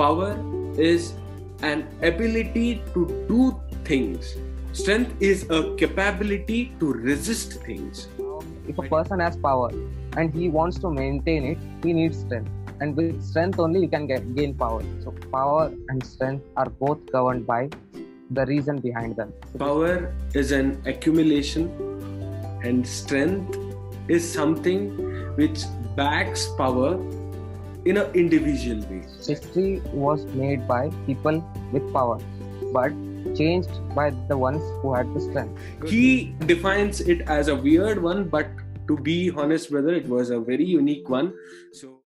power is an ability to do things. Strength is a capability to resist things. If a person has power and he wants to maintain it, he needs strength. And with strength only you can gain power. So power and strength are both governed by the reason behind them. Power is an accumulation, and strength is something which backs power in an individual way. History was made by people with power, but changed by the ones who had the strength. He defines it as a weird one, but to be honest, brother, it was a very unique one. So.